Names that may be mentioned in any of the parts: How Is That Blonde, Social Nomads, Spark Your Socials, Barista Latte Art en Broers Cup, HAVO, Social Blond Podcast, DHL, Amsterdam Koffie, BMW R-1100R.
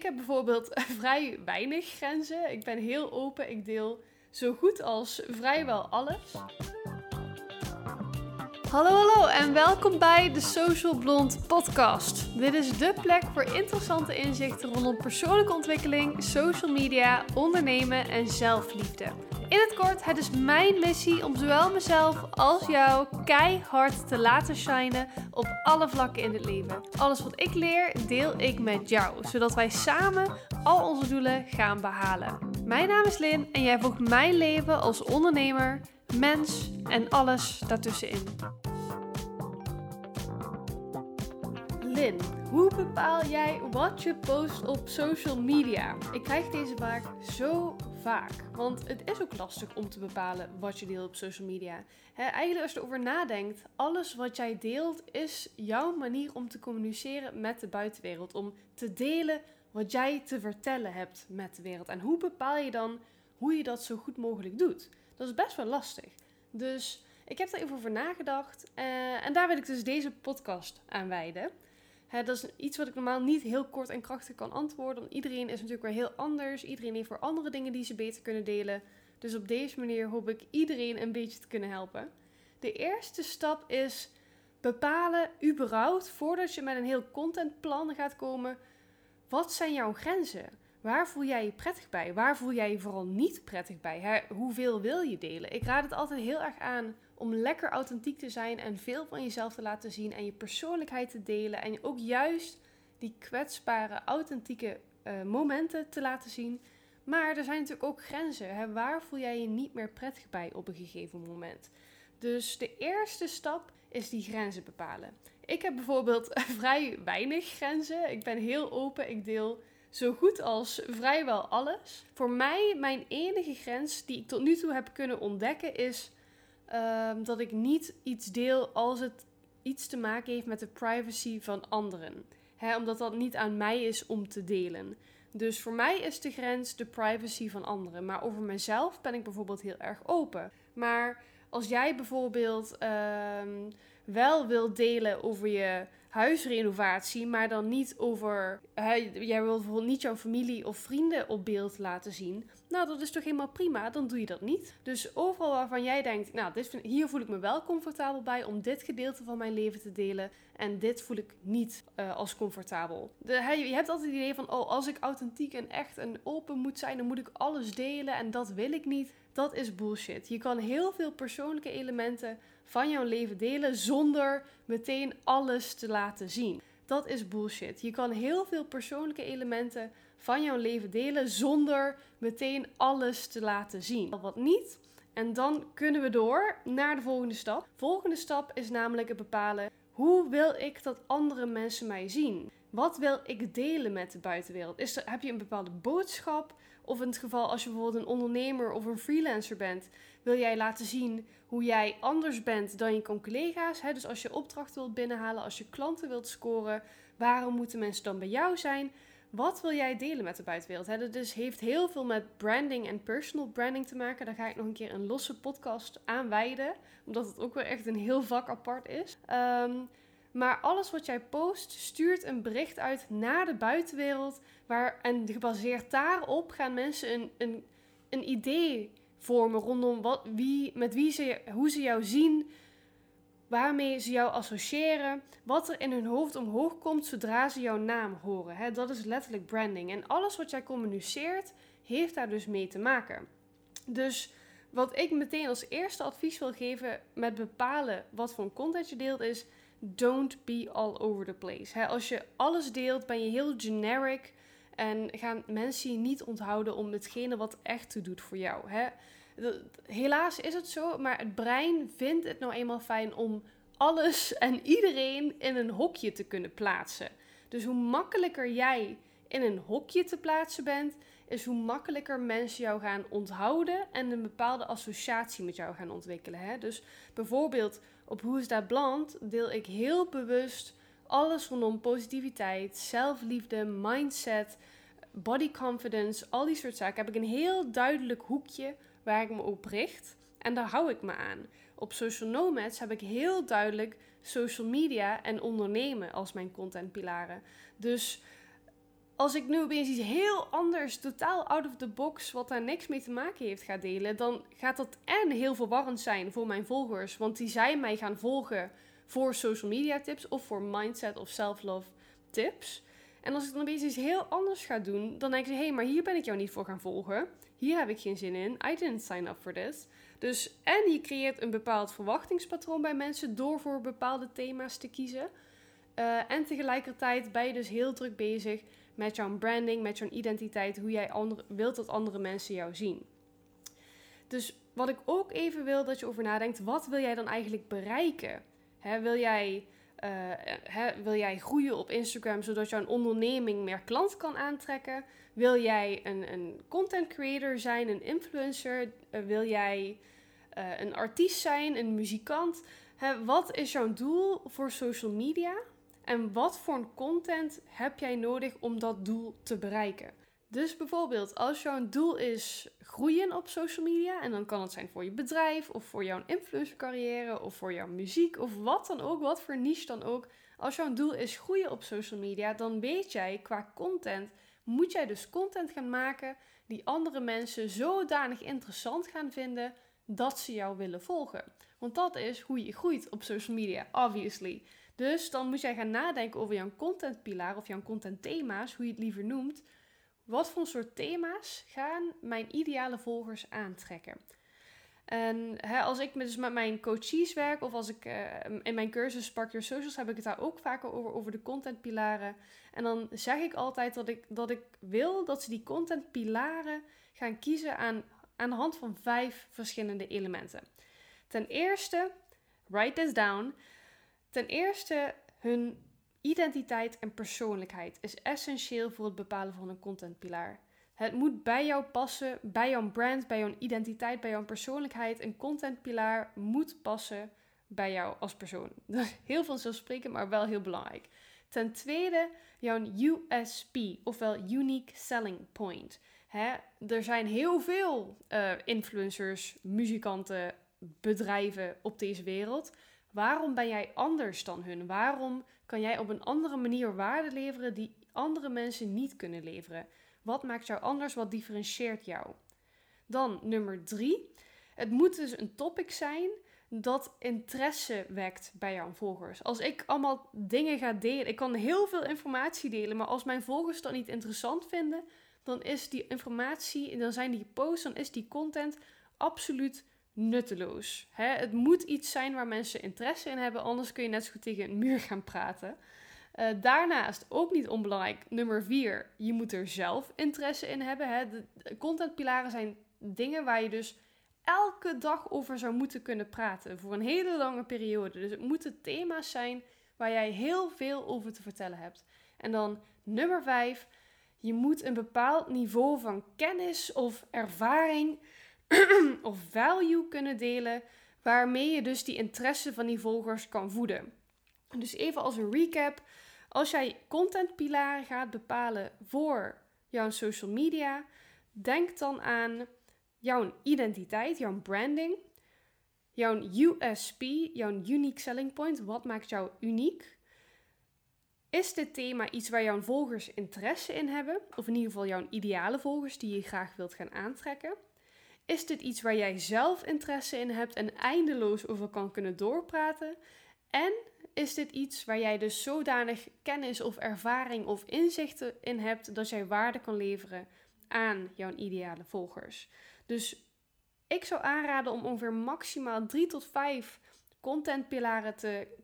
ik heb bijvoorbeeld vrij weinig grenzen. Ik ben heel open. Ik deel zo goed als vrijwel alles. Hallo, hallo en welkom bij de Social Blond Podcast. Dit is de plek voor interessante inzichten rondom persoonlijke ontwikkeling, social media, ondernemen en zelfliefde. In het kort, het is mijn missie om zowel mezelf als jou keihard te laten shinen op alle vlakken in het leven. Alles wat ik leer, deel ik met jou, zodat wij samen al onze doelen gaan behalen. Mijn naam is Lynn en jij volgt mijn leven als ondernemer, mens en alles daartussenin. Lynn, hoe bepaal jij wat je post op social media? Ik krijg deze vraag zo vaak, want het is ook lastig om te bepalen wat je deelt op social media. Eigenlijk als je erover nadenkt, alles wat jij deelt is jouw manier om te communiceren met de buitenwereld. Om te delen wat jij te vertellen hebt met de wereld. En hoe bepaal je dan hoe je dat zo goed mogelijk doet? Dat is best wel lastig. Dus ik heb daar even over nagedacht. En daar wil ik dus deze podcast aan wijden. Dat is iets wat ik normaal niet heel kort en krachtig kan antwoorden. Want iedereen is natuurlijk weer heel anders. Iedereen heeft weer andere dingen die ze beter kunnen delen. Dus op deze manier hoop ik iedereen een beetje te kunnen helpen. De eerste stap is bepalen, überhaupt, voordat je met een heel contentplan gaat komen. Wat zijn jouw grenzen? Waar voel jij je prettig bij? Waar voel jij je vooral niet prettig bij? Hoeveel wil je delen? Ik raad het altijd heel erg aan om lekker authentiek te zijn en veel van jezelf te laten zien en je persoonlijkheid te delen. En ook juist die kwetsbare, authentieke momenten te laten zien. Maar er zijn natuurlijk ook grenzen. Waar voel jij je niet meer prettig bij op een gegeven moment? Dus de eerste stap is die grenzen bepalen. Ik heb bijvoorbeeld vrij weinig grenzen. Ik ben heel open, ik deel zo goed als vrijwel alles. Voor mij, mijn enige grens die ik tot nu toe heb kunnen ontdekken is dat ik niet iets deel als het iets te maken heeft met de privacy van anderen. Omdat dat niet aan mij is om te delen. Dus voor mij is de grens de privacy van anderen. Maar over mezelf ben ik bijvoorbeeld heel erg open. Maar als jij bijvoorbeeld wel wilt delen over je huisrenovatie, maar dan niet over, jij wilt bijvoorbeeld niet jouw familie of vrienden op beeld laten zien. Nou, dat is toch helemaal prima, dan doe je dat niet. Dus overal waarvan jij denkt, nou, hier voel ik me wel comfortabel bij om dit gedeelte van mijn leven te delen en dit voel ik niet als comfortabel. Je hebt altijd het idee van, oh, als ik authentiek en echt en open moet zijn, dan moet ik alles delen en dat wil ik niet. Dat is bullshit. Je kan heel veel persoonlijke elementen van jouw leven delen zonder meteen alles te laten zien. Dat is bullshit. Je kan heel veel persoonlijke elementen van jouw leven delen zonder meteen alles te laten zien. Wat niet. En dan kunnen we door naar de volgende stap. Volgende stap is namelijk het bepalen, hoe wil ik dat andere mensen mij zien? Wat wil ik delen met de buitenwereld? Heb je een bepaalde boodschap? Of in het geval als je bijvoorbeeld een ondernemer of een freelancer bent, wil jij laten zien hoe jij anders bent dan je collega's? Dus als je opdrachten wilt binnenhalen, als je klanten wilt scoren, waarom moeten mensen dan bij jou zijn? Wat wil jij delen met de buitenwereld? Dat dus heeft heel veel met branding en personal branding te maken. Daar ga ik nog een keer een losse podcast aan wijden, omdat het ook weer echt een heel vak apart is. Maar alles wat jij post stuurt een bericht uit naar de buitenwereld. En gebaseerd daarop gaan mensen een idee vormen rondom hoe ze jou zien, waarmee ze jou associëren, wat er in hun hoofd omhoog komt zodra ze jouw naam horen. Dat is letterlijk branding. En alles wat jij communiceert heeft daar dus mee te maken. Dus wat ik meteen als eerste advies wil geven met bepalen wat voor content je deelt is: don't be all over the place. Als je alles deelt, ben je heel generic en gaan mensen je niet onthouden om hetgene wat echt toe doet voor jou. Helaas is het zo, maar het brein vindt het nou eenmaal fijn om alles en iedereen in een hokje te kunnen plaatsen. Dus hoe makkelijker jij in een hokje te plaatsen bent, is hoe makkelijker mensen jou gaan onthouden en een bepaalde associatie met jou gaan ontwikkelen. Dus bijvoorbeeld op How Is That Blonde deel ik heel bewust alles rondom positiviteit, zelfliefde, mindset, body confidence, al die soort zaken. Heb ik een heel duidelijk hoekje waar ik me op richt en daar hou ik me aan. Op Social Nomads heb ik heel duidelijk social media en ondernemen als mijn contentpilaren. Dus Als ik nu opeens iets heel anders, totaal out of the box, wat daar niks mee te maken heeft, ga delen, dan gaat dat en heel verwarrend zijn voor mijn volgers. Want die zijn mij gaan volgen voor social media tips of voor mindset of self-love tips. En als ik dan opeens iets heel anders ga doen, dan denk ik, hé, maar hier ben ik jou niet voor gaan volgen. Hier heb ik geen zin in. I didn't sign up for this. Dus, en je creëert een bepaald verwachtingspatroon bij mensen door voor bepaalde thema's te kiezen. En tegelijkertijd ben je dus heel druk bezig met jouw branding, met jouw identiteit, hoe jij wilt dat andere mensen jou zien. Dus wat ik ook even wil dat je over nadenkt, wat wil jij dan eigenlijk bereiken? Wil jij groeien op Instagram, zodat jouw onderneming meer klanten kan aantrekken? Wil jij een content creator zijn, een influencer? Wil jij een artiest zijn, een muzikant? Wat is jouw doel voor social media? En wat voor content heb jij nodig om dat doel te bereiken? Dus bijvoorbeeld als jouw doel is groeien op social media, en dan kan het zijn voor je bedrijf of voor jouw influencercarrière of voor jouw muziek of wat dan ook, wat voor niche dan ook. Als jouw doel is groeien op social media, dan weet jij qua content, moet jij dus content gaan maken die andere mensen zodanig interessant gaan vinden dat ze jou willen volgen. Want dat is hoe je groeit op social media, obviously. Dus dan moet jij gaan nadenken over jouw contentpilaar of jouw contentthema's, hoe je het liever noemt. Wat voor soort thema's gaan mijn ideale volgers aantrekken? En als ik dus met mijn coaches werk of als ik in mijn cursus Spark Your Socials heb ik het daar ook vaker over de contentpilaren. En dan zeg ik altijd dat ik wil dat ze die contentpilaren gaan kiezen aan de hand van 5 verschillende elementen. Ten eerste, write this down. Ten eerste, hun identiteit en persoonlijkheid is essentieel voor het bepalen van een contentpilaar. Het moet bij jou passen, bij jouw brand, bij jouw identiteit, bij jouw persoonlijkheid. Een contentpilaar moet passen bij jou als persoon. Dat is heel vanzelfsprekend, maar wel heel belangrijk. Ten tweede, jouw USP, ofwel Unique Selling Point. Er zijn heel veel influencers, muzikanten, bedrijven op deze wereld. Waarom ben jij anders dan hun? Waarom kan jij op een andere manier waarde leveren die andere mensen niet kunnen leveren? Wat maakt jou anders? Wat differentieert jou? Dan nummer 3. Het moet dus een topic zijn dat interesse wekt bij jouw volgers. Als ik allemaal dingen ga delen, ik kan heel veel informatie delen, maar als mijn volgers dat niet interessant vinden, dan is die informatie, dan zijn die posts, dan is die content absoluut nutteloos. Het moet iets zijn waar mensen interesse in hebben, anders kun je net zo goed tegen een muur gaan praten. Daarnaast, ook niet onbelangrijk, nummer 4, je moet er zelf interesse in hebben. De contentpilaren zijn dingen waar je dus elke dag over zou moeten kunnen praten, voor een hele lange periode. Dus het moeten thema's zijn waar jij heel veel over te vertellen hebt. En dan nummer 5, je moet een bepaald niveau van kennis of ervaring of value kunnen delen, waarmee je dus die interesse van die volgers kan voeden. Dus even als een recap, als jij contentpilaren gaat bepalen voor jouw social media, denk dan aan jouw identiteit, jouw branding, jouw USP, jouw Unique Selling Point, wat maakt jou uniek? Is dit thema iets waar jouw volgers interesse in hebben, of in ieder geval jouw ideale volgers die je graag wilt gaan aantrekken? Is dit iets waar jij zelf interesse in hebt en eindeloos over kan kunnen doorpraten? En is dit iets waar jij dus zodanig kennis of ervaring of inzichten in hebt dat jij waarde kan leveren aan jouw ideale volgers? Dus ik zou aanraden om ongeveer maximaal 3 tot 5 contentpilaren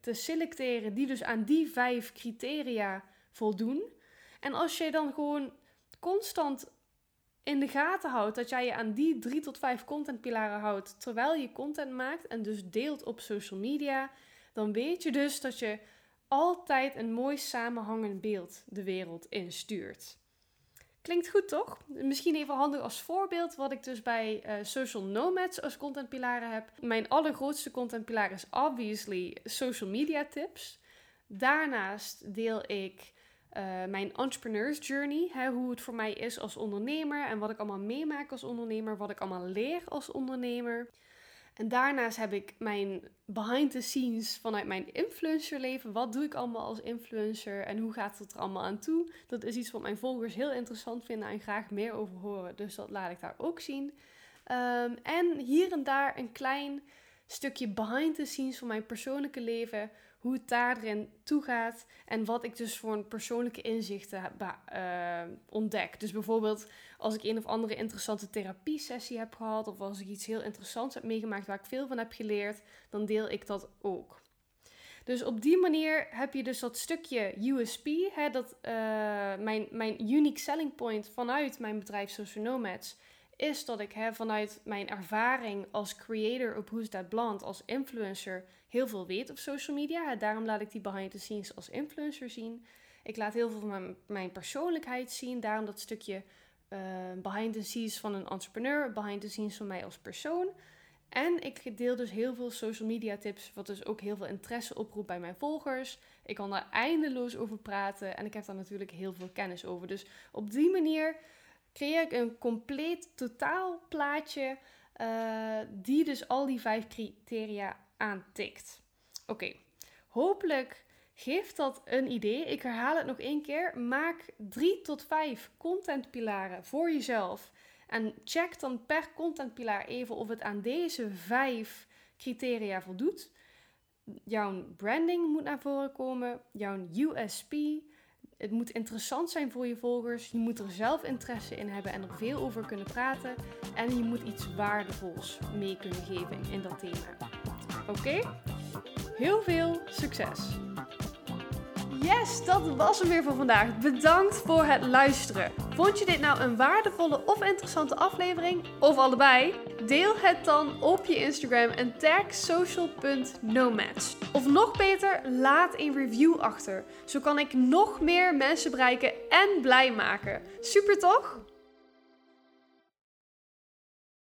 te selecteren die dus aan die 5 criteria voldoen. En als jij dan gewoon constant in de gaten houdt, dat jij je aan die 3 tot 5 contentpilaren houdt terwijl je content maakt en dus deelt op social media, dan weet je dus dat je altijd een mooi samenhangend beeld de wereld instuurt. Klinkt goed, toch? Misschien even handig als voorbeeld wat ik dus bij Social Nomads als contentpilaren heb. Mijn allergrootste contentpilaar is obviously social media tips. Daarnaast deel ik mijn entrepreneurs journey, hoe het voor mij is als ondernemer en wat ik allemaal meemaak als ondernemer, wat ik allemaal leer als ondernemer. En daarnaast heb ik mijn behind the scenes vanuit mijn influencerleven. Wat doe ik allemaal als influencer en hoe gaat het er allemaal aan toe? Dat is iets wat mijn volgers heel interessant vinden en graag meer over horen. Dus dat laat ik daar ook zien. En hier en daar een klein stukje behind the scenes van mijn persoonlijke leven. Hoe het daarin toegaat en wat ik dus voor een persoonlijke inzichten ontdek. Dus bijvoorbeeld als ik een of andere interessante therapiesessie heb gehad of als ik iets heel interessants heb meegemaakt waar ik veel van heb geleerd, dan deel ik dat ook. Dus op die manier heb je dus dat stukje USP, hè, dat mijn unique selling point vanuit mijn bedrijf Social Nomads is dat ik vanuit mijn ervaring als creator op How Is That Blonde, als influencer, heel veel weet op social media. Daarom laat ik die behind the scenes als influencer zien. Ik laat heel veel van mijn persoonlijkheid zien. Daarom dat stukje behind the scenes van een entrepreneur, behind the scenes van mij als persoon. En ik deel dus heel veel social media tips, wat dus ook heel veel interesse oproept bij mijn volgers. Ik kan daar eindeloos over praten en ik heb daar natuurlijk heel veel kennis over. Dus op die manier creëer ik een compleet totaalplaatje die dus al die 5 criteria aantikt. Oké, hopelijk geeft dat een idee. Ik herhaal het nog 1 keer. Maak 3 tot 5 contentpilaren voor jezelf. En check dan per contentpilaar even of het aan deze 5 criteria voldoet. Jouw branding moet naar voren komen. Jouw USP. Het moet interessant zijn voor je volgers. Je moet er zelf interesse in hebben en er veel over kunnen praten. En je moet iets waardevols mee kunnen geven in dat thema. Oké? Heel veel succes! Yes, dat was hem weer voor vandaag. Bedankt voor het luisteren. Vond je dit nou een waardevolle of interessante aflevering? Of allebei? Deel het dan op je Instagram en tag social.nomads. Of nog beter, laat een review achter. Zo kan ik nog meer mensen bereiken en blij maken. Super toch?